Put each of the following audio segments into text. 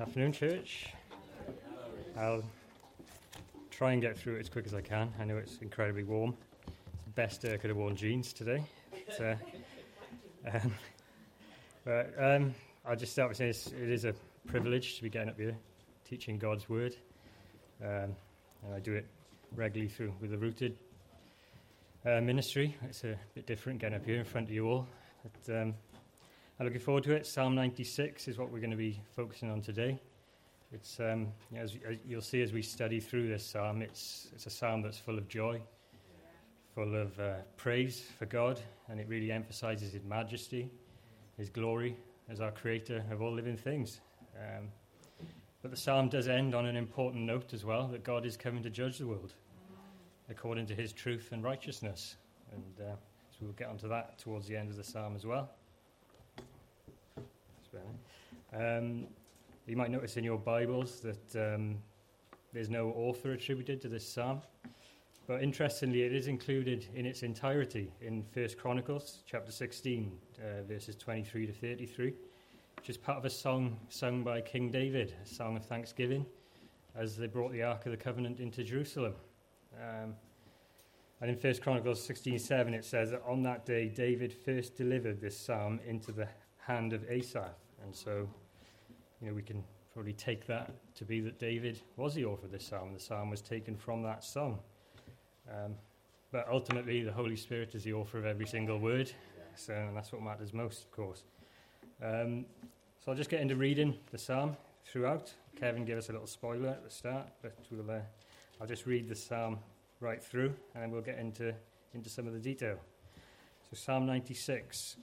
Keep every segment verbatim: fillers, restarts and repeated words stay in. Afternoon, church. I'll try and get through it as quick as I can. I know it's incredibly warm. It's the best day I could have worn jeans today. But, uh, um, but um, I'll just start with saying it's, it is a privilege to be getting up here, teaching God's Word. Um, and I do it regularly through with the Rooted uh, ministry. It's a bit different getting up here in front of you all. But, um, I'm looking forward to it. Psalm ninety-six is what we're going to be focusing on today. It's um, as you'll see as we study through this psalm, it's it's a psalm that's full of joy, full of uh, praise for God, and it really emphasizes His majesty, His glory as our Creator of all living things. Um, but the psalm does end on an important note as well, that God is coming to judge the world according to His truth and righteousness. And uh, so we'll get onto that towards the end of the psalm as well. Um, you might notice in your Bibles that um, there's no author attributed to this psalm, but interestingly it is included in its entirety in First Chronicles chapter sixteen, uh, verses twenty-three to thirty-three, which is part of a song sung by King David, a song of thanksgiving, as they brought the Ark of the Covenant into Jerusalem. Um, and in First Chronicles sixteen seven it says that on that day David first delivered this psalm into the hand of Asaph. And so, you know, we can probably take that to be that David was the author of this psalm. The psalm was taken from that song. Um, but ultimately, the Holy Spirit is the author of every single word. So, and that's what matters most, of course. Um, so I'll just get into reading the psalm throughout. Kevin gave us a little spoiler at the start, but we'll, uh, I'll just read the psalm right through, and then we'll get into, into some of the detail. So Psalm ninety-six,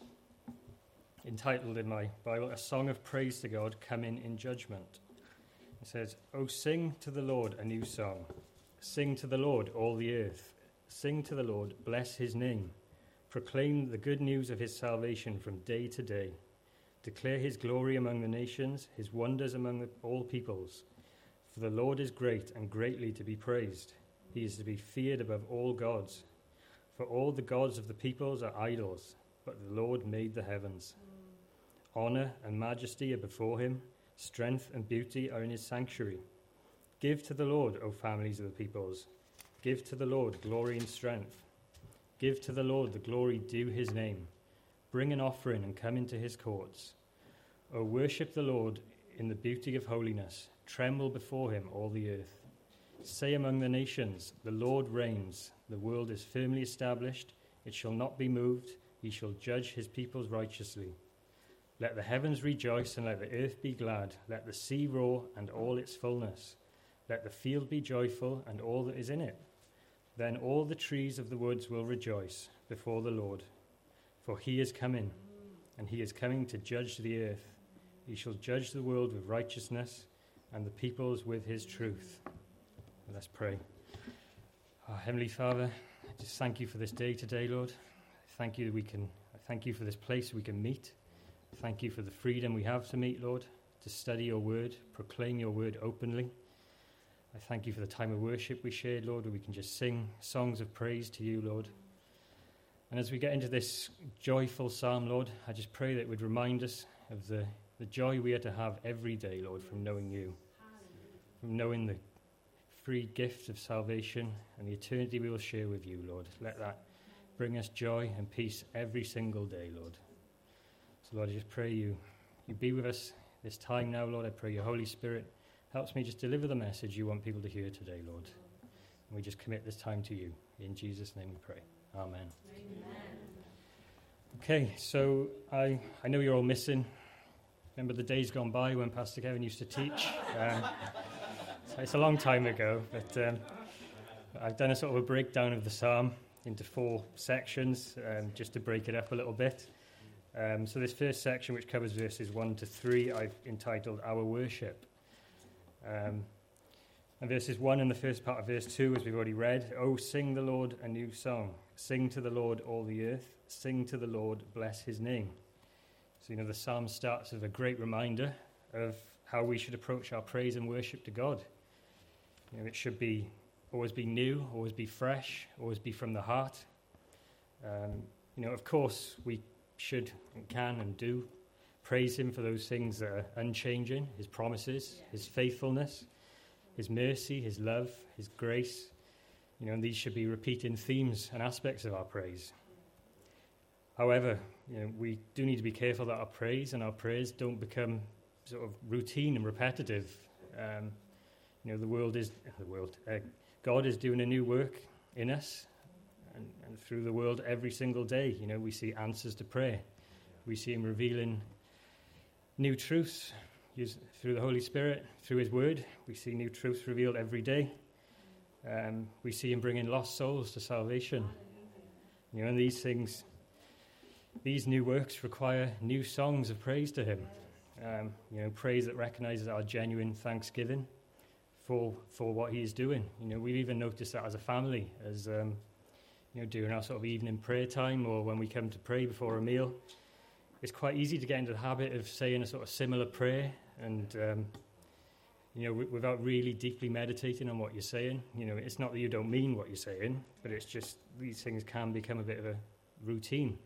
entitled in my Bible, A Song of Praise to God Coming in Judgment. It says, "O sing to the Lord a new song. Sing to the Lord, all the earth. Sing to the Lord, bless his name. Proclaim the good news of his salvation from day to day. Declare his glory among the nations, his wonders among the, all peoples. For the Lord is great and greatly to be praised. He is to be feared above all gods. For all the gods of the peoples are idols, but the Lord made the heavens. Honour and majesty are before him. Strength and beauty are in his sanctuary. Give to the Lord, O families of the peoples. Give to the Lord glory and strength. Give to the Lord the glory due his name. Bring an offering and come into his courts. O worship the Lord in the beauty of holiness. Tremble before him, all the earth. Say among the nations, the Lord reigns. The world is firmly established. It shall not be moved. He shall judge his peoples righteously. Let the heavens rejoice and let the earth be glad. Let the sea roar and all its fullness. Let the field be joyful and all that is in it. Then all the trees of the woods will rejoice before the Lord. For he is coming, and he is coming to judge the earth. He shall judge the world with righteousness and the peoples with his truth." Let's pray. Our Heavenly Father, I just thank you for this day today, Lord. Thank you that we can. I thank you for this place we can meet. Thank you for the freedom we have to meet, Lord, to study your word, proclaim your word openly. I thank you for the time of worship we shared, Lord, where we can just sing songs of praise to you, Lord. And as we get into this joyful psalm, Lord, I just pray that it would remind us of the, the joy we are to have every day, Lord, from knowing you, from knowing the free gift of salvation and the eternity we will share with you, Lord. Let that bring us joy and peace every single day, Lord. Lord, I just pray you you be with us this time now, Lord. I pray your Holy Spirit helps me just deliver the message you want people to hear today, Lord. And we just commit this time to you. In Jesus' name we pray. Amen. Amen. Okay, so I, I know you're all missing. Remember the days gone by when Pastor Kevin used to teach? Um, it's a long time ago, but um, I've done a sort of a breakdown of the psalm into four sections, um, just to break it up a little bit. Um, so this first section, which covers verses one to three, I've entitled Our Worship. Um, and verses one and the first part of verse two, as we've already read, "Oh, sing the Lord a new song. Sing to the Lord, all the earth. Sing to the Lord, bless his name." So, you know, the psalm starts with a great reminder of how we should approach our praise and worship to God. You know, it should be always be new, always be fresh, always be from the heart. Um, you know, of course, we should and can and do Praise him for those things that are unchanging, his promises, his faithfulness, his mercy, his love, his grace. You know, and these should be repeating themes and aspects of our praise. However, you know, we do need to be careful that our praise and our prayers don't become sort of routine and repetitive. Um, you know, the world is, the world, uh, God is doing a new work in us and, and through the world every single day. You know, we see answers to prayer. We see him revealing new truths through the Holy Spirit, through his word. We see new truths revealed every day. Um, we see him bringing lost souls to salvation. You know, and these things, these new works require new songs of praise to him. Um, you know, praise that recognizes our genuine thanksgiving for for what he is doing. You know, we've even noticed that as a family, as um, you know, during our sort of evening prayer time or when we come to pray before a meal. It's quite easy to get into the habit of saying a sort of similar prayer and, um, you know, w- without really deeply meditating on what you're saying. You know, it's not that you don't mean what you're saying, but it's just these things can become a bit of a routine.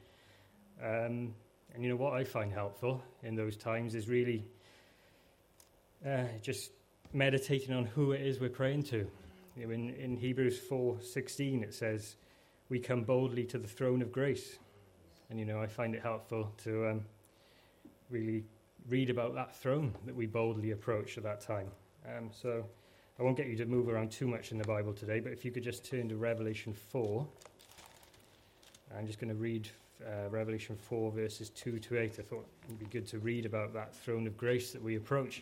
Um, and, you know, what I find helpful in those times is really uh, just meditating on who it is we're praying to. You know, in, in Hebrews four sixteen, it says, we come boldly to the throne of grace. And, you know, I find it helpful to um, really read about that throne that we boldly approach at that time. Um, so I won't get you to move around too much in the Bible today, but if you could just turn to Revelation four. I'm just going to read uh, Revelation four, verses two to eight. I thought it would be good to read about that throne of grace that we approach,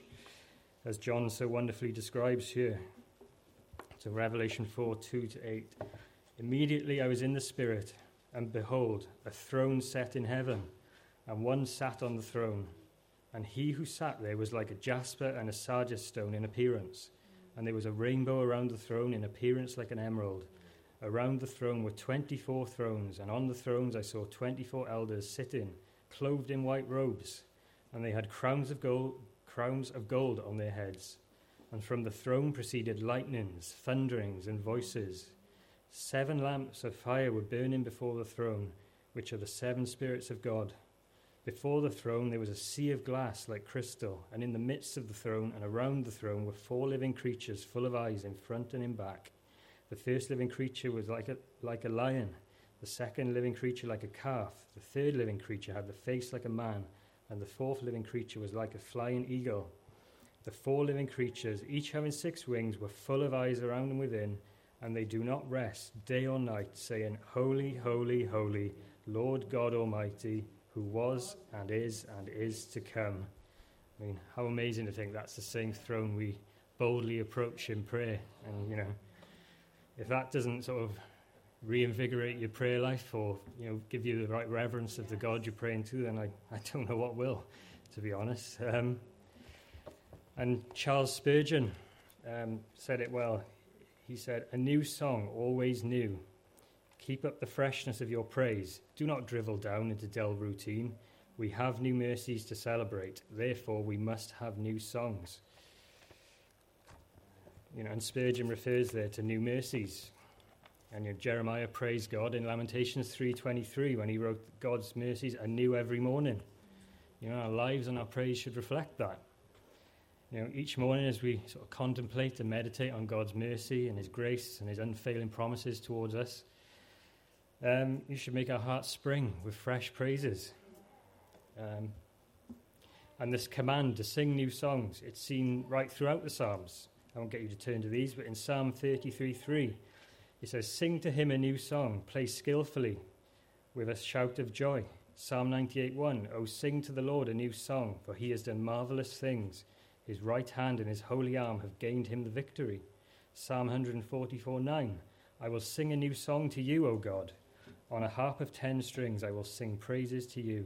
as John so wonderfully describes here. So Revelation four, two to eight. Immediately I was in the Spirit, and behold, a throne set in heaven, and one sat on the throne. And he who sat there was like a jasper and a sardius stone in appearance. And there was a rainbow around the throne in appearance like an emerald. Around the throne were twenty-four thrones, and on the thrones I saw twenty-four elders sitting, clothed in white robes. And they had crowns of gold, crowns of gold on their heads. And from the throne proceeded lightnings, thunderings, and voices. Seven lamps of fire were burning before the throne, which are the seven spirits of God. Before the throne there was a sea of glass like crystal, and in the midst of the throne and around the throne were four living creatures full of eyes in front and in back. The first living creature was like a, like a lion, the second living creature like a calf, the third living creature had the face like a man, and the fourth living creature was like a flying eagle. The four living creatures, each having six wings, were full of eyes around and within, and they do not rest day or night, saying, Holy, holy, holy, Lord God Almighty, who was and is and is to come. I mean, how amazing to think that's the same throne we boldly approach in prayer. And, you know, if that doesn't sort of reinvigorate your prayer life or, you know, give you the right reverence of the God you're praying to, then I, I don't know what will, to be honest. Um, and Charles Spurgeon um, said it well. He said, a new song, always new. Keep up the freshness of your praise. Do not drivel down into dull routine. We have new mercies to celebrate. Therefore, we must have new songs. You know, and Spurgeon refers there to new mercies. And you know, Jeremiah praised God in Lamentations three twenty-three when he wrote, God's mercies are new every morning. You know, our lives and our praise should reflect that. You know, each morning as we sort of contemplate and meditate on God's mercy and his grace and his unfailing promises towards us, um, you should make our hearts spring with fresh praises. Um, and this command to sing new songs, it's seen right throughout the Psalms. I won't get you to turn to these, but in Psalm thirty-three three, it says, sing to him a new song, play skillfully with a shout of joy. Psalm ninety-eight one, oh, sing to the Lord a new song, for he has done marvelous things. His right hand and his holy arm have gained him the victory. Psalm one forty-four nine, I will sing a new song to you, O God. On a harp of ten strings I will sing praises to you.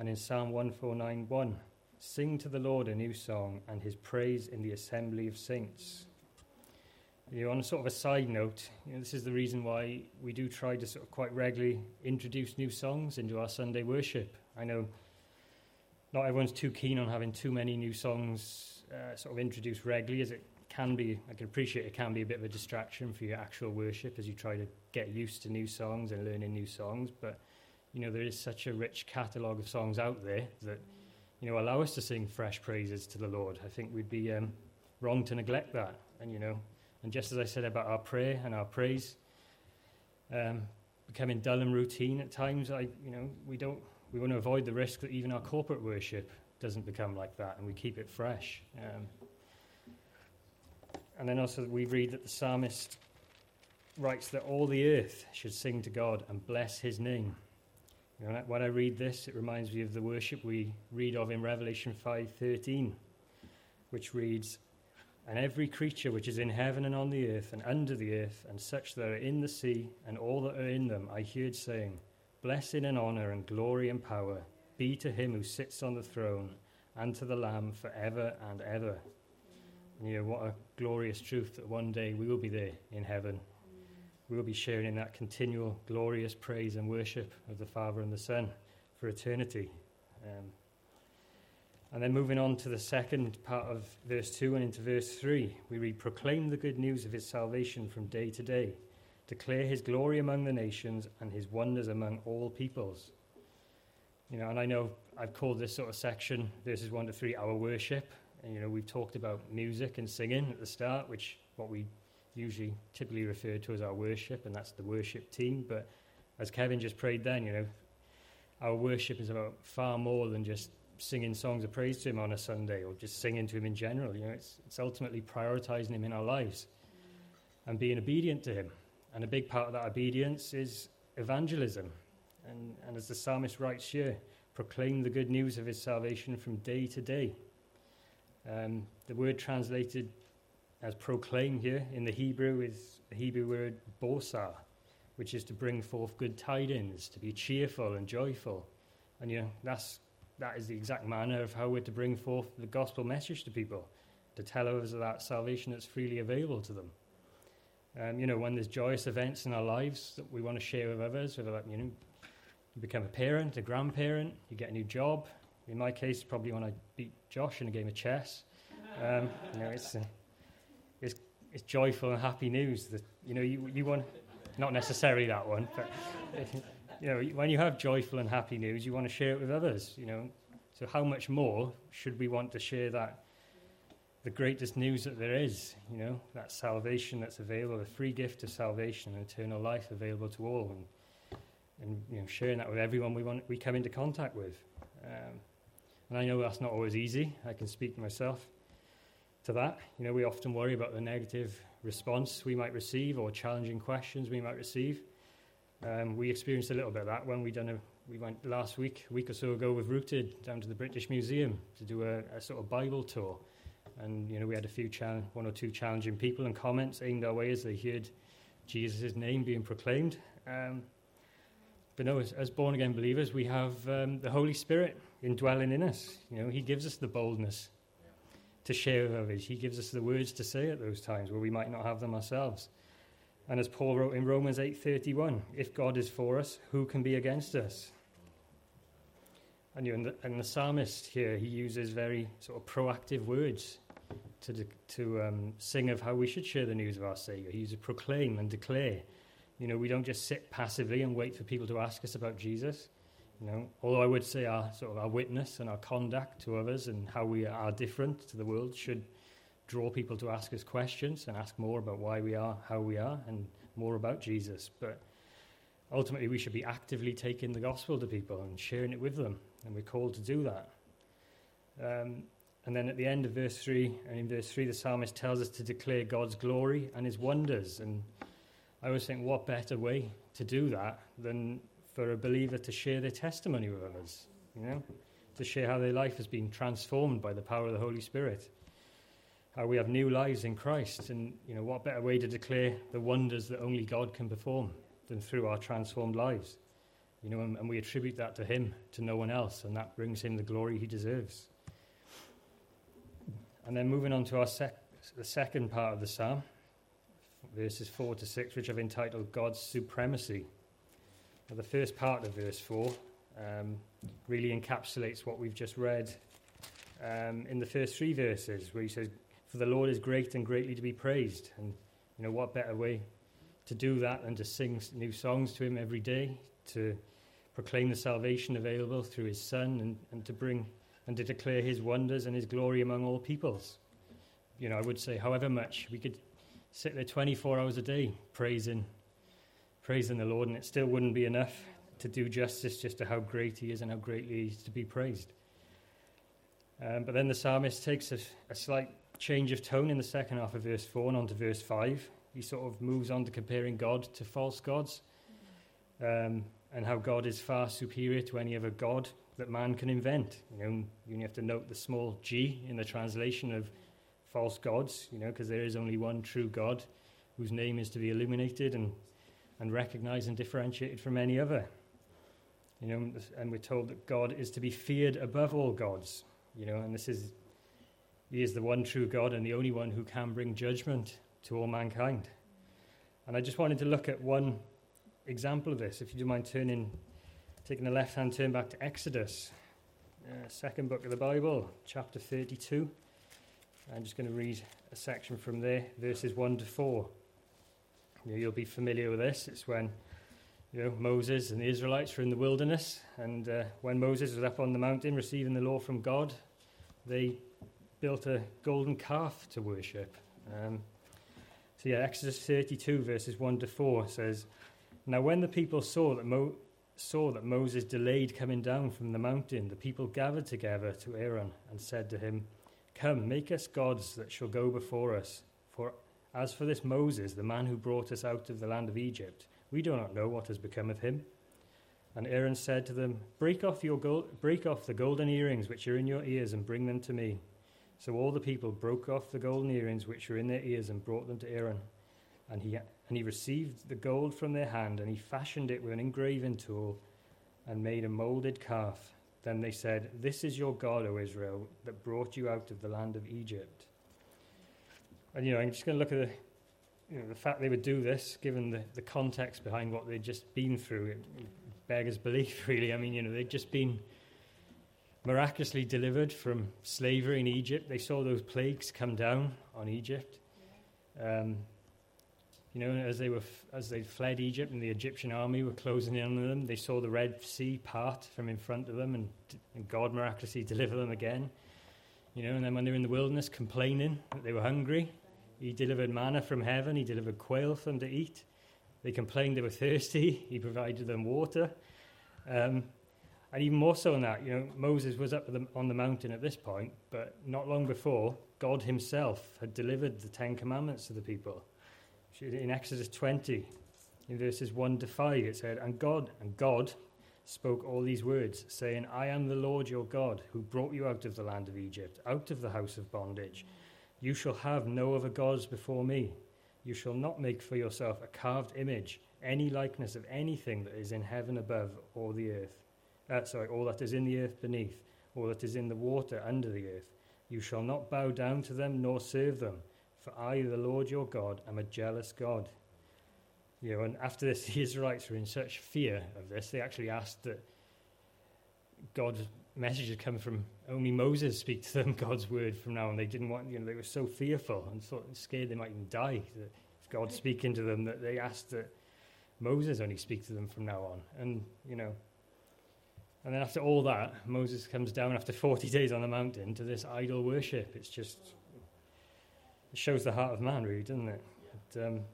And in Psalm one forty-nine one, sing to the Lord a new song and his praise in the assembly of saints. You know, on a sort of a side note, you know, this is the reason why we do try to sort of quite regularly introduce new songs into our Sunday worship. I know not everyone's too keen on having too many new songs uh, sort of introduced regularly, as it can be, I can appreciate it can be a bit of a distraction for your actual worship as you try to get used to new songs and learning new songs, but, you know, there is such a rich catalogue of songs out there that, you know, allow us to sing fresh praises to the Lord. I think we'd be um, wrong to neglect that. And, you know, and just as I said about our prayer and our praise, um, becoming dull and routine at times, I, you know, we don't, we want to avoid the risk that even our corporate worship doesn't become like that, and we keep it fresh. Um, and then also we read that the psalmist writes that all the earth should sing to God and bless his name. You know, when I read this, it reminds me of the worship we read of in Revelation five thirteen, which reads, "And every creature which is in heaven and on the earth and under the earth and such that are in the sea and all that are in them, I heard saying, blessing and honor and glory and power be to him who sits on the throne and to the Lamb forever and ever." And, you know, what a glorious truth that one day we will be there in heaven. We will be sharing in that continual glorious praise and worship of the Father and the Son for eternity. Um, and then moving on to the second part of verse two and into verse three, we read, "Proclaim the good news of his salvation from day to day. Declare his glory among the nations and his wonders among all peoples." You know, and I know I've called this sort of section, verses one to three, our worship. And, you know, we've talked about music and singing at the start, which what we usually typically referred to as our worship, and that's the worship team. But as Kevin just prayed then, you know, our worship is about far more than just singing songs of praise to him on a Sunday or just singing to him in general. You know, it's, it's ultimately prioritizing him in our lives and being obedient to him. And a big part of that obedience is evangelism. And, and as the psalmist writes here, proclaim the good news of his salvation from day to day. Um, the word translated as proclaim here in the Hebrew is the Hebrew word bosar, which is to bring forth good tidings, to be cheerful and joyful. And, you know, that's, that is the exact manner of how we're to bring forth the gospel message to people, to tell others of that salvation that's freely available to them. Um, you know, when there's joyous events in our lives that we want to share with others, whether, like, you know, you become a parent, a grandparent, you get a new job. In my case, probably when I beat Josh in a game of chess. Um, you know, it's... Uh, It's, it's joyful and happy news that, you know, you, you want, not necessarily that one, but, you know, when you have joyful and happy news, you want to share it with others, you know. So how much more should we want to share that, the greatest news that there is, you know, that salvation that's available, the free gift of salvation and eternal life available to all, and, and you know, sharing that with everyone we want, we come into contact with. Um, and I know that's not always easy. I can speak to myself. To that, you know, we often worry about the negative response we might receive or challenging questions we might receive. Um, we experienced a little bit of that when we done a, we went last week, a week or so ago, with Rooted down to the British Museum to do a, a sort of Bible tour, and you know we had a few chal- one or two challenging people and comments aimed our way as they heard Jesus' name being proclaimed. Um, but no, as, as born again believers, we have um, the Holy Spirit indwelling in us. You know, He gives us the boldness to share with others. He gives us the words to say at those times where we might not have them ourselves. And as Paul wrote in Romans eight thirty-one, if God is for us, who can be against us? And, you know, and, the, and the psalmist here, he uses very sort of proactive words to to um, sing of how we should share the news of our Savior. He uses proclaim and declare. You know, we don't just sit passively and wait for people to ask us about Jesus. You know, although I would say our sort of our witness and our conduct to others and how we are different to the world should draw people to ask us questions and ask more about why we are, how we are, and more about Jesus. But ultimately, we should be actively taking the gospel to people and sharing it with them, and we're called to do that. Um, and then at the end of verse three, and in verse three, the psalmist tells us to declare God's glory and his wonders. And I always think, what better way to do that than for a believer to share their testimony with others, you know, to share how their life has been transformed by the power of the Holy Spirit, how we have new lives in Christ. And, you know, what better way to declare the wonders that only God can perform than through our transformed lives, you know, and, and we attribute that to him, to no one else, and that brings him the glory he deserves. And then moving on to our sec- the second part of the psalm, verses four to six, which I've entitled God's Supremacy. Now, the first part of verse four um, really encapsulates what we've just read um, in the first three verses, where he says, "For the Lord is great and greatly to be praised." And, you know, what better way to do that than to sing new songs to him every day, to proclaim the salvation available through his Son, and, and to bring and to declare his wonders and his glory among all peoples. You know, I would say however much, we could sit there twenty-four hours a day praising, praising the Lord, and it still wouldn't be enough to do justice just to how great he is and how greatly he is to be praised. Um, but then the psalmist takes a, a slight change of tone in the second half of verse four and on to verse five. He sort of moves on to comparing God to false gods, um, and how God is far superior to any other god that man can invent. You know, you only have to note the small g in the translation of false gods, you know, because there is only one true God whose name is to be illuminated and, and recognized and differentiated from any other. You know, and we're told that God is to be feared above all gods, you know, and this is, he is the one true God and the only one who can bring judgment to all mankind. And I just wanted to look at one example of this. If you don't mind turning, taking a left-hand turn back to Exodus, uh, second book of the Bible, chapter thirty-two. I'm just going to read a section from there, verses one to four. You know, you'll be familiar with this. It's when, you know, Moses and the Israelites were in the wilderness, and uh, when Moses was up on the mountain receiving the law from God, they built a golden calf to worship. Um, so yeah, Exodus thirty-two, verses one to four says, "Now when the people saw that, Mo- saw that Moses delayed coming down from the mountain, the people gathered together to Aaron and said to him, 'Come, make us gods that shall go before us. For as for this Moses, the man who brought us out of the land of Egypt, we do not know what has become of him.' And Aaron said to them, 'Break off your gold, break off the golden earrings which are in your ears and bring them to me.' So all the people broke off the golden earrings which were in their ears and brought them to Aaron. And he and he received the gold from their hand, and he fashioned it with an engraving tool and made a molded calf. Then they said, 'This is your God, O Israel, that brought you out of the land of Egypt.'" And, you know, I'm just going to look at the, you know, the fact they would do this, given the, the context behind what they'd just been through. It beggars belief, really. I mean, you know, they'd just been miraculously delivered from slavery in Egypt. They saw those plagues come down on Egypt. Um, you know, as they were as they fled Egypt and the Egyptian army were closing in on them, they saw the Red Sea part from in front of them, and, and God miraculously delivered them again. You know, and then when they were in the wilderness complaining that they were hungry, he delivered manna from heaven, he delivered quail for them to eat. They complained they were thirsty, he provided them water. Um, and even more so than that, you know, Moses was up on the mountain at this point, but not long before, God himself had delivered the Ten Commandments to the people. In Exodus twenty, in verses one to five, it said, and God and God spoke all these words, saying, "I am the Lord your God, who brought you out of the land of Egypt, out of the house of bondage. You shall have no other gods before me. You shall not make for yourself a carved image, any likeness of anything that is in heaven above, or the earth, uh, sorry, all that is in the earth beneath, or that is in the water under the earth. You shall not bow down to them nor serve them. For I, the Lord your God, am a jealous God." You know, and after this, the Israelites were in such fear of this, they actually asked that God's message had come from only Moses speak to them God's word from now on. They didn't want, you know, they were so fearful and thought scared they might even die that God speaking to them, that they asked that Moses only speak to them from now on. And, you know, and then after all that, Moses comes down after forty days on the mountain to this idol worship. It's just, it shows the heart of man, really, doesn't it? Yeah. And, um,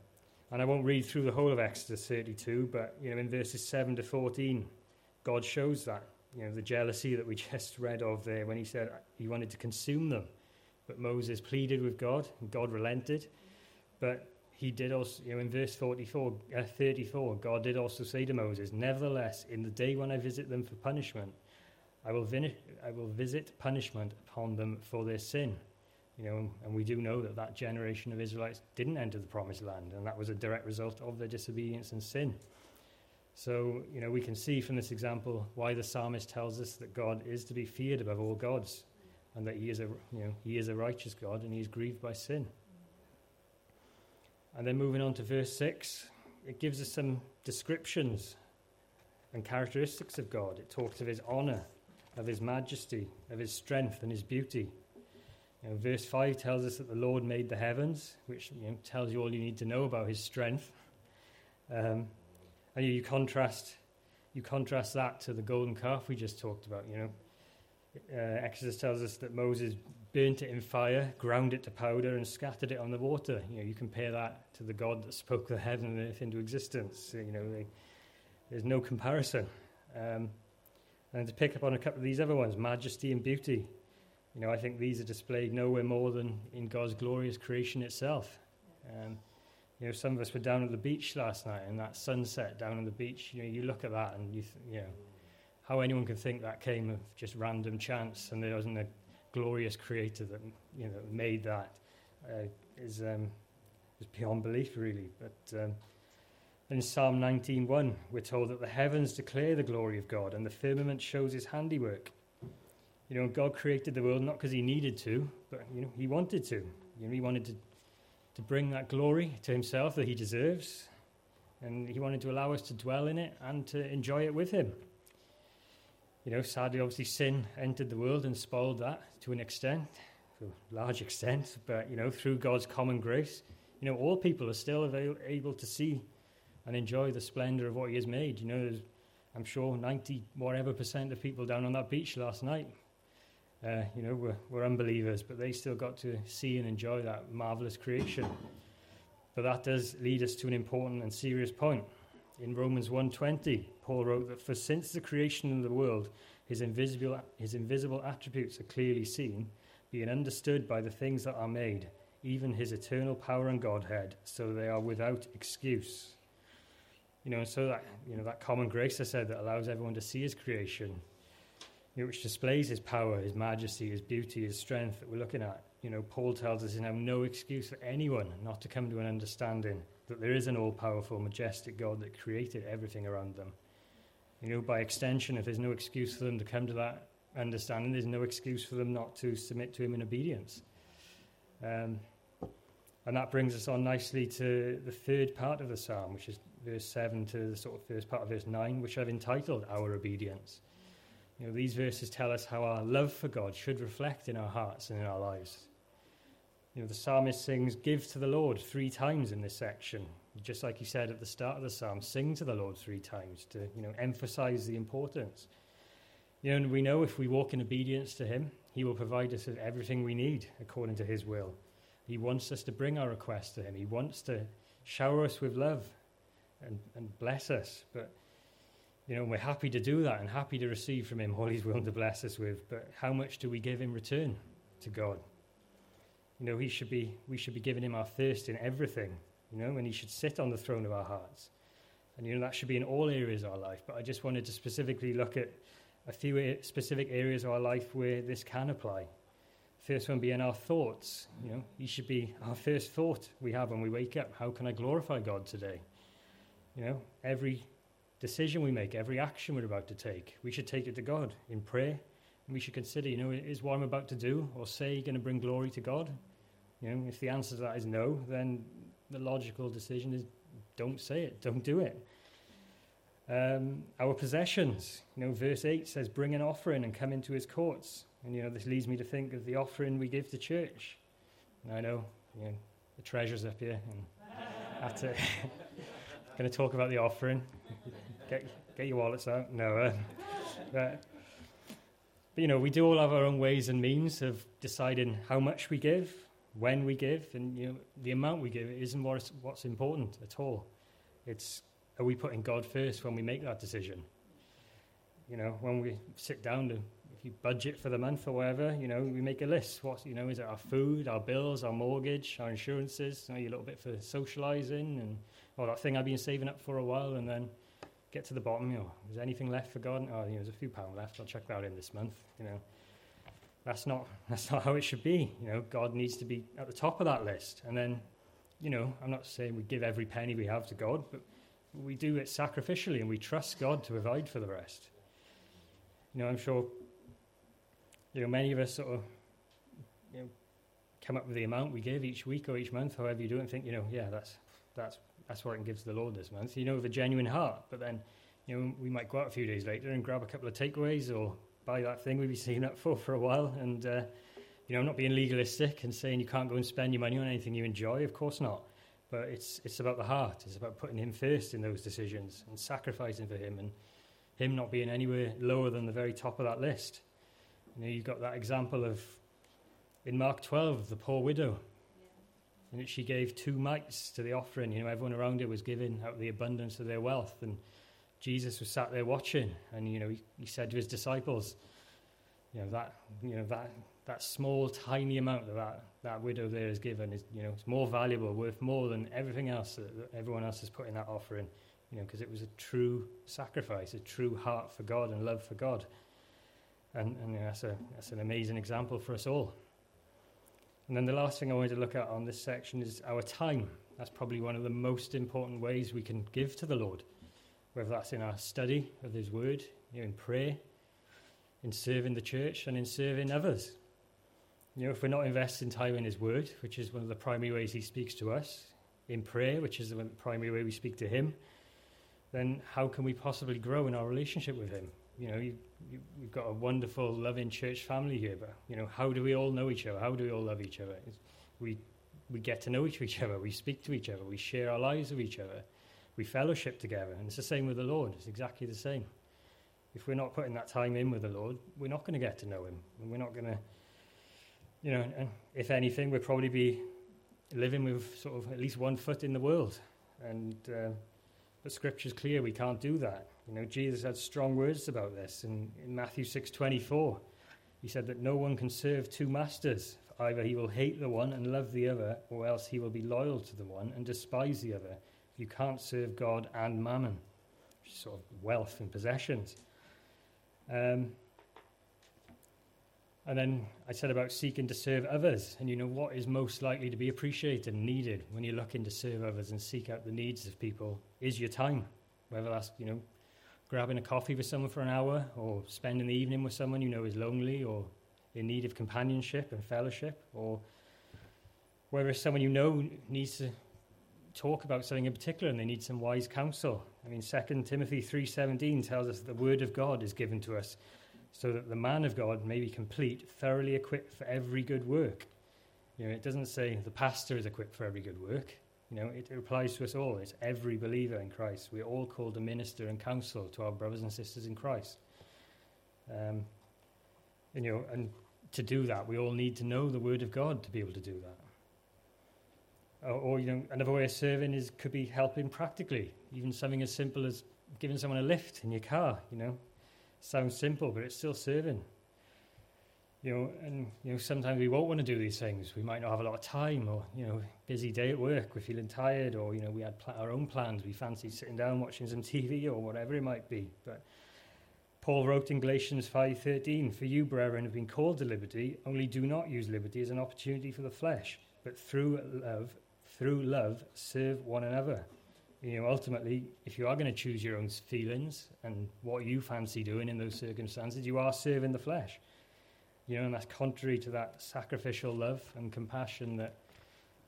and I won't read through the whole of Exodus thirty-two, but, you know, in verses seven to fourteen, God shows that, you know, the jealousy that we just read of there when he said he wanted to consume them. But Moses pleaded with God, and God relented. But he did also, you know, in verse forty-four, uh, thirty-four, God did also say to Moses, "Nevertheless, in the day when I visit them for punishment, I will, vin- I will visit punishment upon them for their sin." You know, and we do know that that generation of Israelites didn't enter the promised land, and that was a direct result of their disobedience and sin. So, you know, we can see from this example why the psalmist tells us that God is to be feared above all gods, and that he is a, you know, he is a righteous God, and he is grieved by sin. And then moving on to verse six, it gives us some descriptions and characteristics of God. It talks of his honor, of his majesty, of his strength and his beauty. You know, verse five tells us that the Lord made the heavens, which, you know, tells you all you need to know about his strength. Um, and you, you contrast you contrast that to the golden calf we just talked about. You know, uh, Exodus tells us that Moses burnt it in fire, ground it to powder, and scattered it on the water. You know, you compare that to the God that spoke the heaven and earth into existence. You know, they, there's no comparison. Um, and to pick up on a couple of these other ones, majesty and beauty. You know, I think these are displayed nowhere more than in God's glorious creation itself. Um, you know, some of us were down at the beach last night, and that sunset down on the beach, you know, you look at that and you, th- you know, how anyone could think that came of just random chance and there wasn't a glorious creator that, you know, made that uh, is um, is beyond belief, really. But um, in Psalm nineteen one, we're told that the heavens declare the glory of God and the firmament shows his handiwork. You know, God created the world not because he needed to, but, you know, he wanted to. You know, he wanted to, to bring that glory to himself that he deserves, and he wanted to allow us to dwell in it and to enjoy it with him. You know, sadly, obviously, sin entered the world and spoiled that to an extent, to a large extent, but, you know, through God's common grace, you know, all people are still able to see and enjoy the splendor of what he has made. You know, there's, I'm sure, ninety whatever percent of people down on that beach last night, Uh, you know, we're, we're unbelievers, but they still got to see and enjoy that marvelous creation. But that does lead us to an important and serious point. In Romans one twenty, Paul wrote that, "For since the creation of the world, his invisible his invisible attributes are clearly seen, being understood by the things that are made, even his eternal power and Godhead, so they are without excuse." You know, and so that, you know, that common grace, I said, that allows everyone to see his creation, which displays his power, his majesty, his beauty, his strength that we're looking at. You know, Paul tells us in him, no excuse for anyone not to come to an understanding that there is an all-powerful, majestic God that created everything around them. You know, by extension, if there's no excuse for them to come to that understanding, there's no excuse for them not to submit to him in obedience. Um, and that brings us on nicely to the third part of the psalm, which is verse seven to the sort of first part of verse nine, which I've entitled Our Obedience. You know, these verses tell us how our love for God should reflect in our hearts and in our lives. You know, the psalmist sings, "Give to the Lord" three times in this section. Just like he said at the start of the psalm, sing to the Lord three times to, you know, emphasize the importance. You know, and we know if we walk in obedience to him, he will provide us with everything we need according to his will. He wants us to bring our requests to him. He wants to shower us with love and, and bless us. But you know, we're happy to do that and happy to receive from him all he's willing to bless us with, but how much do we give in return to God? You know, he should be, we should be giving him our thirst in everything, you know, and he should sit on the throne of our hearts. And, you know, that should be in all areas of our life, but I just wanted to specifically look at a few specific areas of our life where this can apply. First one being our thoughts. You know, he should be our first thought we have when we wake up. How can I glorify God today? You know, every decision we make, every action we're about to take, we should take it to God in prayer, and we should consider, you know, is what I'm about to do or say going to bring glory to God? You know, if the answer to that is no, then the logical decision is don't say it, don't do it. Um, our possessions, you know, verse eight says, "Bring an offering and come into his courts." And, you know, this leads me to think of the offering we give to church. And I know, you know, the treasure's up here, and that's it. Going to talk about the offering. Get, get your wallets out. No. Uh, but, but, you know, we do all have our own ways and means of deciding how much we give, when we give, and, you know, the amount we give isn't what, what's important at all. It's, are we putting God first when we make that decision? You know, when we sit down to, if you budget for the month or whatever, you know, we make a list. What, you know, is it our food, our bills, our mortgage, our insurances? You know, a little bit for socializing and or that thing I've been saving up for a while, and then get to the bottom, you know, is there anything left for God? Oh, you know, there's a few pounds left, I'll check that in this month, you know. That's not that's not how it should be, you know. God needs to be at the top of that list. And then, you know, I'm not saying we give every penny we have to God, but we do it sacrificially and we trust God to provide for the rest. You know, I'm sure, you know, many of us sort of, you know, come up with the amount we give each week or each month, however you do it, and think, you know, yeah, that's, that's, that's what I can give to the Lord this month, you know, with a genuine heart. But then, you know, we might go out a few days later and grab a couple of takeaways or buy that thing we've been saving up for for a while. And, uh, you know, I'm not being legalistic and saying you can't go and spend your money on anything you enjoy. Of course not. But it's it's about the heart. It's about putting him first in those decisions and sacrificing for him, and him not being anywhere lower than the very top of that list. You know, you've got that example of, in Mark twelve, the poor widow. Yeah. And she gave two mites to the offering. You know, everyone around her was giving out the abundance of their wealth. And Jesus was sat there watching. And, you know, he, he said to his disciples, you know, that, you know, that, that small, tiny amount that, that that widow there is given is, you know, it's more valuable, worth more than everything else that, that everyone else has put in that offering. You know, because it was a true sacrifice, a true heart for God and love for God. And, and you know, that's, a, that's an amazing example for us all. And then the last thing I wanted to look at on this section is our time. That's probably one of the most important ways we can give to the Lord, whether that's in our study of His Word, you know, in prayer, in serving the church, and in serving others. You know, if we're not investing time in His Word, which is one of the primary ways He speaks to us, in prayer, which is the primary way we speak to Him, then how can we possibly grow in our relationship with Him? You know, you, you, we've got a wonderful, loving church family here, but, you know, how do we all know each other? How do we all love each other? It's, we we get to know each other. We speak to each other. We share our lives with each other. We fellowship together. And it's the same with the Lord. It's exactly the same. If we're not putting that time in with the Lord, we're not going to get to know Him. And we're not going to, you know, and if anything, we'll probably be living with sort of at least one foot in the world. And... Uh, But Scripture's clear, we can't do that. You know, Jesus had strong words about this. And in Matthew six twenty-four, He said that no one can serve two masters. Either he will hate the one and love the other, or else he will be loyal to the one and despise the other. You can't serve God and mammon, which is sort of wealth and possessions. Um, and then I said about seeking to serve others. And you know, what is most likely to be appreciated and needed when you're looking to serve others and seek out the needs of people is your time, whether that's, you know, grabbing a coffee with someone for an hour, or spending the evening with someone you know is lonely or in need of companionship and fellowship, or whether it's someone you know needs to talk about something in particular and they need some wise counsel. I mean, Second Timothy three seventeen tells us that the word of God is given to us so that the man of God may be complete, thoroughly equipped for every good work. You know, it doesn't say the pastor is equipped for every good work. You know, it applies to us all. It's every believer in Christ. We're all called to minister and counsel to our brothers and sisters in Christ. Um, and, you know, and to do that, we all need to know the Word of God to be able to do that. Or, or you know, another way of serving is could be helping practically. Even something as simple as giving someone a lift in your car. You know, sounds simple, but it's still serving. You know, and, you know, sometimes we won't want to do these things. We might not have a lot of time, or, you know, busy day at work, we're feeling tired, or, you know, we had pl- our own plans. We fancied sitting down watching some T V or whatever it might be. But Paul wrote in Galatians five thirteen, "For you, brethren, have been called to liberty, only do not use liberty as an opportunity for the flesh, but through love, through love, serve one another." You know, ultimately, if you are going to choose your own feelings and what you fancy doing in those circumstances, you are serving the flesh. You know, and that's contrary to that sacrificial love and compassion that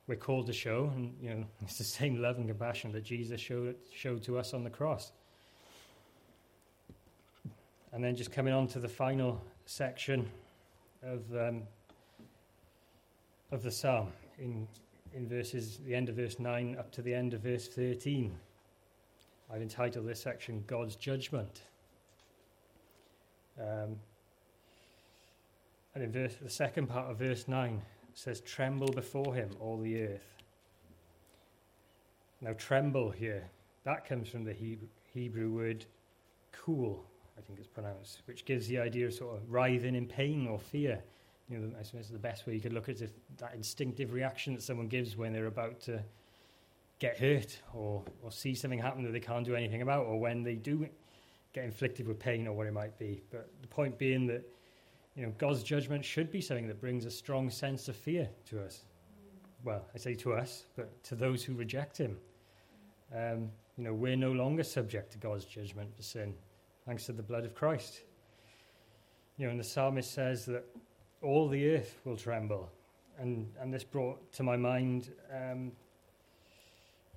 we're called to show. And, you know, it's the same love and compassion that Jesus showed, showed to us on the cross. And then just coming on to the final section of um, of the psalm, in in verses, the end of verse nine up to the end of verse thirteen. I've entitled this section, God's Judgment. Um And in verse, the second part of verse nine, it says, "Tremble before him, all the earth." Now, tremble here, that comes from the Hebrew, Hebrew word cool, I think it's pronounced, which gives the idea of sort of writhing in pain or fear. You know, I suppose the best way you could look at it is that instinctive reaction that someone gives when they're about to get hurt or, or see something happen that they can't do anything about, or when they do get inflicted with pain or what it might be. But the point being that, you know, God's judgment should be something that brings a strong sense of fear to us. Well, I say to us, but to those who reject him. Um, you know, we're no longer subject to God's judgment for sin, thanks to the blood of Christ. You know, and the psalmist says that all the earth will tremble. And, and this brought to my mind um,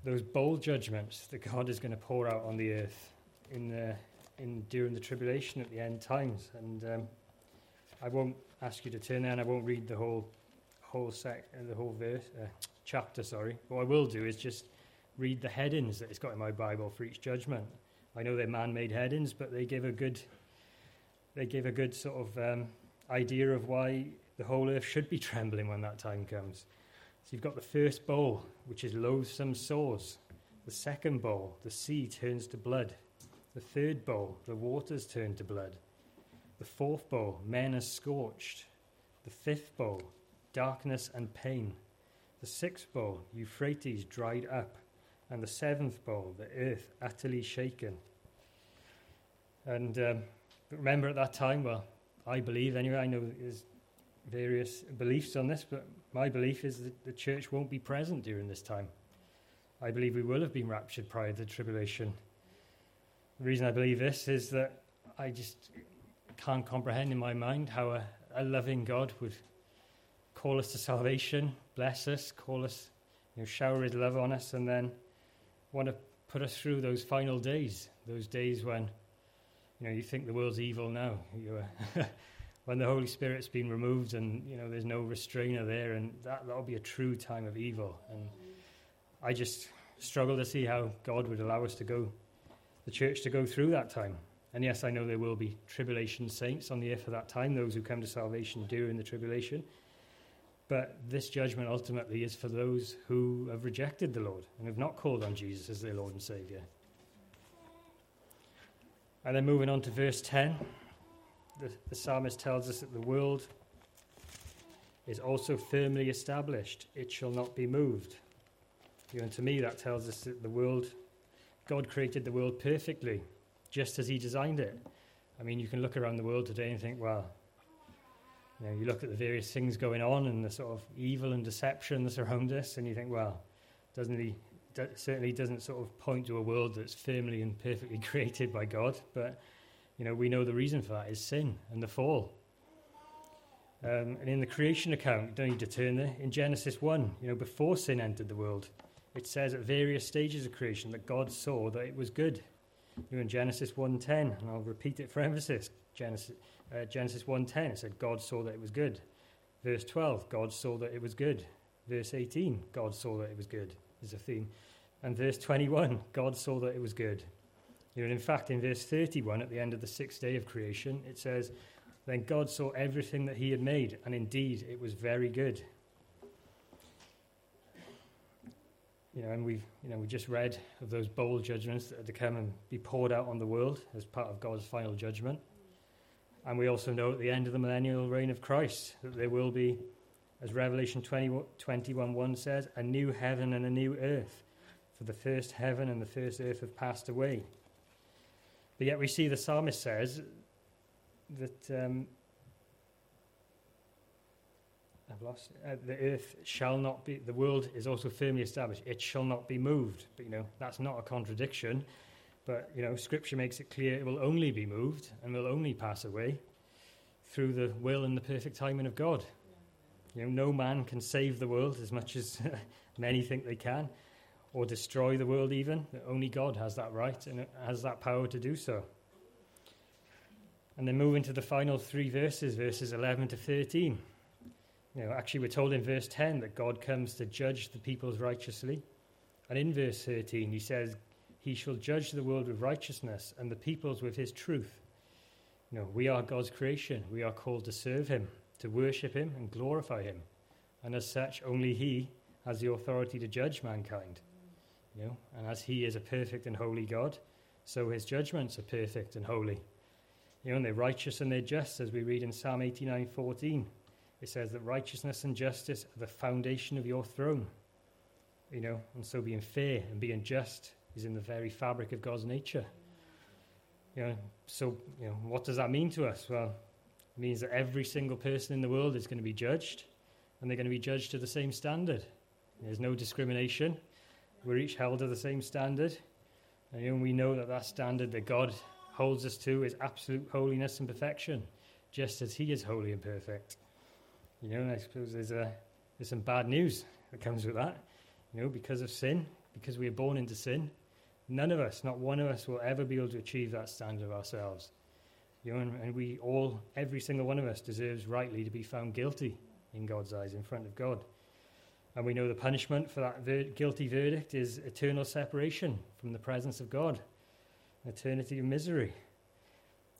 those bold judgments that God is going to pour out on the earth in the, in during the tribulation at the end times. And... Um, I won't ask you to turn there, and I won't read the whole whole sec, the whole verse uh, chapter. Sorry, what I will do is just read the headings that it's got in my Bible for each judgment. I know they're man-made headings, but they give a good they give a good sort of um, idea of why the whole earth should be trembling when that time comes. So you've got the first bowl, which is loathsome sores. The second bowl, the sea turns to blood. The third bowl, the waters turn to blood. The fourth bowl, men are scorched. The fifth bowl, darkness and pain. The sixth bowl, Euphrates dried up. And the seventh bowl, the earth utterly shaken. And um, remember at that time, well, I believe anyway, I know there's various beliefs on this, but my belief is that the church won't be present during this time. I believe we will have been raptured prior to the tribulation. The reason I believe this is that I just can't comprehend in my mind how a, a loving God would call us to salvation, bless us, call us, you know, shower his love on us, and then want to put us through those final days, those days when, you know, you think the world's evil now. You, uh, when the Holy Spirit's been removed and, you know, there's no restrainer there, and that, that'll be a true time of evil. And I just struggle to see how God would allow us to go, the church to go through that time. And yes, I know there will be tribulation saints on the earth at that time, those who come to salvation during the tribulation. But this judgment ultimately is for those who have rejected the Lord and have not called on Jesus as their Lord and Saviour. And then moving on to verse ten, the, the psalmist tells us that the world is also firmly established. It shall not be moved. You know, and to me that tells us that the world, God created the world perfectly, just as he designed it. I mean, you can look around the world today and think, well, you know, you look at the various things going on and the sort of evil and deception that surround us, and you think, well, doesn't he... That certainly doesn't sort of point to a world that's firmly and perfectly created by God, but, you know, we know the reason for that is sin and the fall. Um, and in the creation account, don't need to turn there, in Genesis one, you know, before sin entered the world, it says at various stages of creation that God saw that it was good. You know, in Genesis one ten, and I'll repeat it for emphasis, Genesis, uh, Genesis one ten, it said God saw that it was good. Verse twelve, God saw that it was good. Verse eighteen, God saw that it was good. Is a theme. And verse twenty-one, God saw that it was good. You know, and in fact, in verse thirty-one, at the end of the sixth day of creation, it says, then God saw everything that he had made, and indeed it was very good. You know, and we've, you know, we just read of those bowl judgments that are to come and be poured out on the world as part of God's final judgment. And we also know at the end of the millennial reign of Christ that there will be, as Revelation twenty-one one says, a new heaven and a new earth, for the first heaven and the first earth have passed away. But yet we see the psalmist says that um, I've lost it. Uh, the earth shall not be, the world is also firmly established, it shall not be moved. But you know, that's not a contradiction, but you know, Scripture makes it clear it will only be moved and will only pass away through the will and the perfect timing of God. You know, no man can save the world as much as many think they can, or destroy the world even. Only God has that right and has that power to do so. And then moving to the final three verses, verses eleven to thirteen. You know, actually we're told in verse ten that God comes to judge the peoples righteously. And in verse thirteen he says, he shall judge the world with righteousness and the peoples with his truth. You know, we are God's creation. We are called to serve him, to worship him and glorify him. And as such, only he has the authority to judge mankind. You know, and as he is a perfect and holy God, so his judgments are perfect and holy. You know, and they're righteous and they're just, as we read in Psalm eighty-nine fourteen. It says that righteousness and justice are the foundation of your throne. You know, and so being fair and being just is in the very fabric of God's nature. You know, so, you know, what does that mean to us? Well, it means that every single person in the world is going to be judged, and they're going to be judged to the same standard. There's no discrimination. We're each held to the same standard, and we know that that standard that God holds us to is absolute holiness and perfection, just as he is holy and perfect. You know, and I suppose there's, a, there's some bad news that comes with that. You know, because of sin, because we are born into sin, none of us, not one of us, will ever be able to achieve that standard of ourselves. You know, and, and we all, every single one of us, deserves rightly to be found guilty in God's eyes, in front of God. And we know the punishment for that ver- guilty verdict is eternal separation from the presence of God, eternity of misery.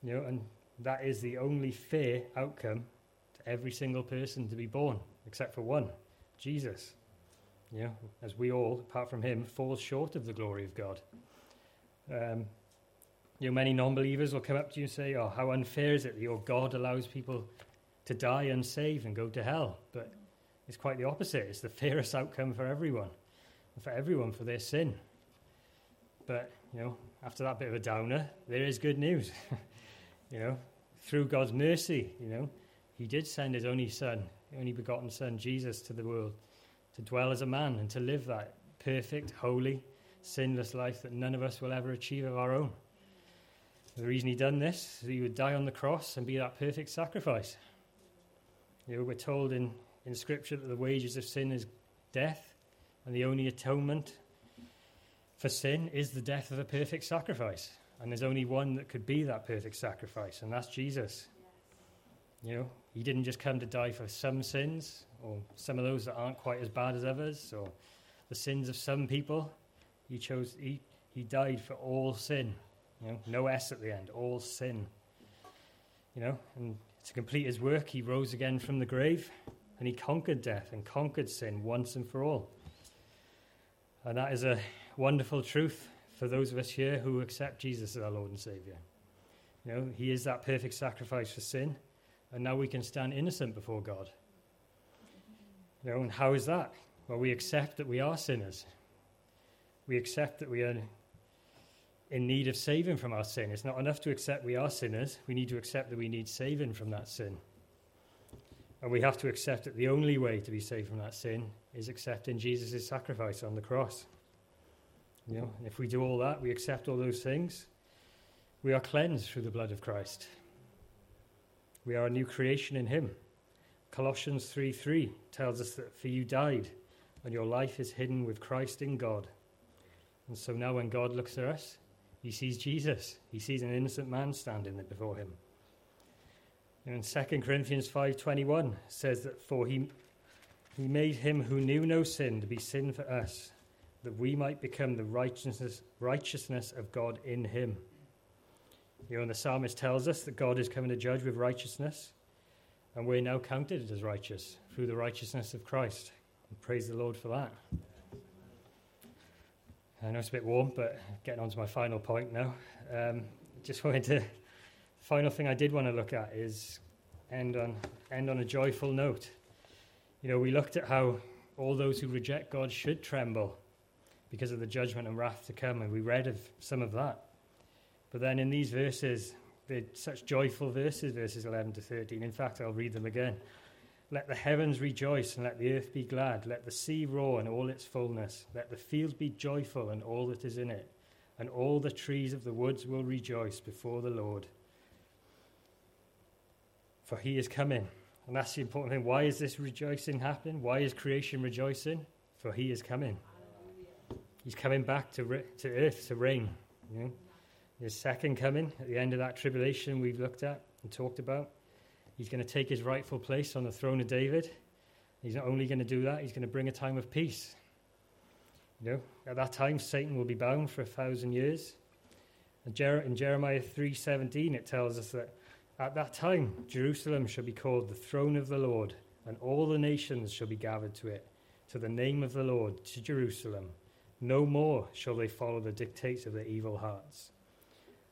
You know, and that is the only fair outcome every single person to be born, except for one, Jesus. You know, as we all, apart from him, fall short of the glory of God. Um, you know, many non-believers will come up to you and say, oh, how unfair is it that your God allows people to die unsaved and go to hell? But it's quite the opposite. It's the fairest outcome for everyone, and for everyone for their sin. But, you know, after that bit of a downer, there is good news. You know, through God's mercy, you know, he did send his only son, only begotten son, Jesus, to the world to dwell as a man and to live that perfect, holy, sinless life that none of us will ever achieve of our own. The reason he done this is he would die on the cross and be that perfect sacrifice. You know, we're told in, in Scripture that the wages of sin is death, and the only atonement for sin is the death of a perfect sacrifice. And there's only one that could be that perfect sacrifice, and that's Jesus. Yes. You know, he didn't just come to die for some sins, or some of those that aren't quite as bad as others, or the sins of some people. He chose, he, he died for all sin. You know, no S at the end, all sin. You know, and to complete his work, he rose again from the grave, and he conquered death and conquered sin once and for all. And that is a wonderful truth for those of us here who accept Jesus as our Lord and Saviour. You know, he is that perfect sacrifice for sin, and now we can stand innocent before God. You know, and how is that? Well, we accept that we are sinners. We accept that we are in need of saving from our sin. It's not enough to accept we are sinners. We need to accept that we need saving from that sin. And we have to accept that the only way to be saved from that sin is accepting Jesus' sacrifice on the cross. You know, and if we do all that, we accept all those things, we are cleansed through the blood of Christ. We are a new creation in him. Colossians three three tells us that for you died, and your life is hidden with Christ in God. And so now when God looks at us, he sees Jesus. He sees an innocent man standing before him. And in Second Corinthians five twenty-one says that for he, he made him who knew no sin to be sin for us, that we might become the righteousness righteousness of God in him. You know, and the psalmist tells us that God is coming to judge with righteousness, and we're now counted as righteous through the righteousness of Christ. And praise the Lord for that. I know it's a bit warm, but getting on to my final point now. Um, just wanted to, the final thing I did want to look at is end on end on a joyful note. You know, we looked at how all those who reject God should tremble because of the judgment and wrath to come, and we read of some of that. But then in these verses, they're such joyful verses, verses eleven to thirteen. In fact, I'll read them again. Let the heavens rejoice and let the earth be glad. Let the sea roar and all its fullness. Let the field be joyful and all that is in it. And all the trees of the woods will rejoice before the Lord. For he is coming. And that's the important thing. Why is this rejoicing happening? Why is creation rejoicing? For he is coming. He's coming back to re- to earth to reign. You know? His second coming at the end of that tribulation we've looked at and talked about. He's going to take his rightful place on the throne of David. He's not only going to do that, he's going to bring a time of peace. You know, at that time, Satan will be bound for a thousand years. And Jer- in Jeremiah three seventeen, it tells us that at that time, Jerusalem shall be called the throne of the Lord, and all the nations shall be gathered to it, to the name of the Lord, to Jerusalem. No more shall they follow the dictates of their evil hearts.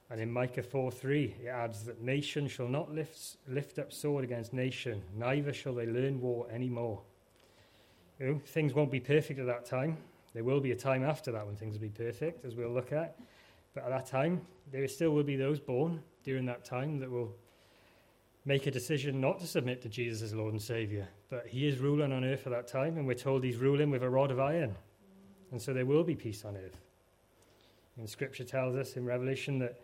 And in Micah four three, it adds that nation shall not lift, lift up sword against nation, neither shall they learn war any more. You know, things won't be perfect at that time. There will be a time after that when things will be perfect, as we'll look at. But at that time, there still will be those born during that time that will make a decision not to submit to Jesus as Lord and Saviour. But he is ruling on earth at that time, and we're told he's ruling with a rod of iron. And so there will be peace on earth. And Scripture tells us in Revelation that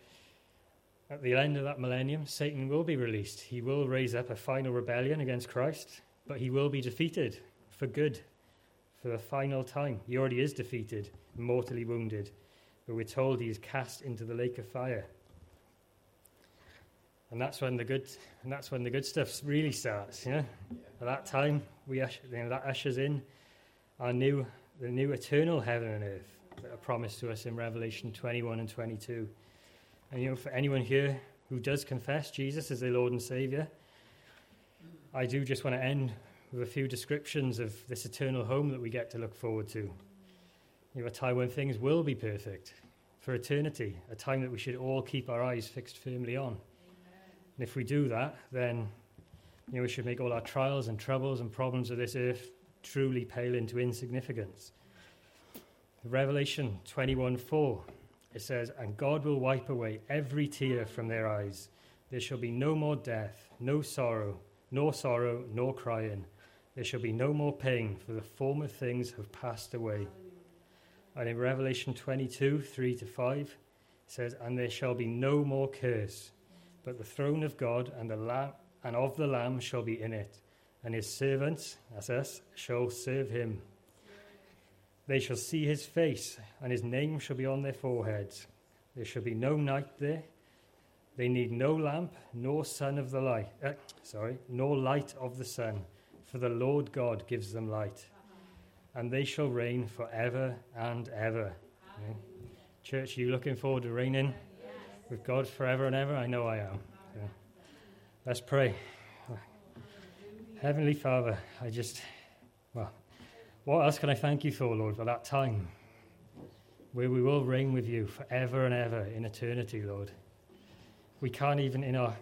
at the end of that millennium, Satan will be released. He will raise up a final rebellion against Christ, but he will be defeated for good, for the final time. He already is defeated, mortally wounded, but we're told he is cast into the lake of fire. And that's when the good, and that's when the good stuff really starts. You know? Yeah. At that time, we usher, you know, that ushers in our new. the new eternal heaven and earth that are promised to us in Revelation twenty-one and twenty-two. And, you know, for anyone here who does confess Jesus as their Lord and Saviour, I do just want to end with a few descriptions of this eternal home that we get to look forward to. You know, a time when things will be perfect for eternity, a time that we should all keep our eyes fixed firmly on. Amen. And if we do that, then you know, we should make all our trials and troubles and problems of this earth truly pale into insignificance. Revelation twenty-one four, it says, "And God will wipe away every tear from their eyes. There shall be no more death, no sorrow, nor sorrow, nor crying. There shall be no more pain, for the former things have passed away." And in Revelation twenty-two, three to five, it says, "And there shall be no more curse, but the throne of God and the Lamb, and of the Lamb shall be in it, and his servants," that's us, "shall serve him. They shall see his face, and his name shall be on their foreheads. There shall be no night there. They need no lamp, nor sun of the light, uh, sorry, nor light of the sun, for the Lord God gives them light. And they shall reign forever and ever." Okay. Church, are you looking forward to reigning yes. with God forever and ever? I know I am. Yeah. Let's pray. Heavenly Father, I just, well, what else can I thank you for, Lord, for that time where we will reign with you forever and ever in eternity, Lord. We can't even in our,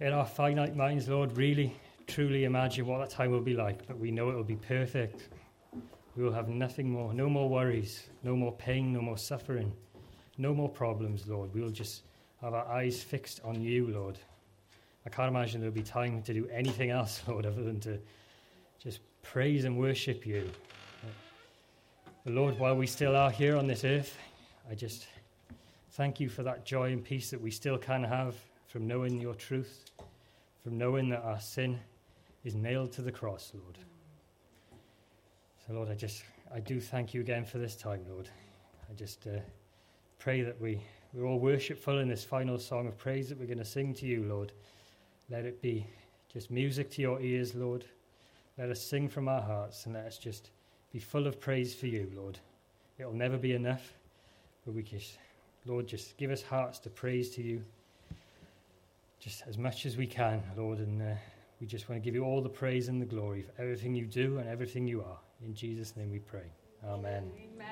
in our finite minds, Lord, really truly imagine what that time will be like, but we know it will be perfect. We will have nothing more, no more worries, no more pain, no more suffering, no more problems, Lord. We will just have our eyes fixed on you, Lord. I can't imagine there will be time to do anything else, Lord, other than to just praise and worship you. But Lord, while we still are here on this earth, I just thank you for that joy and peace that we still can have from knowing your truth, from knowing that our sin is nailed to the cross, Lord. So, Lord, I just, I do thank you again for this time, Lord. I just uh, pray that we, we're all worshipful in this final song of praise that we're going to sing to you, Lord. Let it be just music to your ears, Lord. Let us sing from our hearts, and let us just be full of praise for you, Lord. It'll never be enough, but we just, Lord, just give us hearts to praise to you just as much as we can, Lord, and uh, we just want to give you all the praise and the glory for everything you do and everything you are. In Jesus' name we pray. Amen. Amen.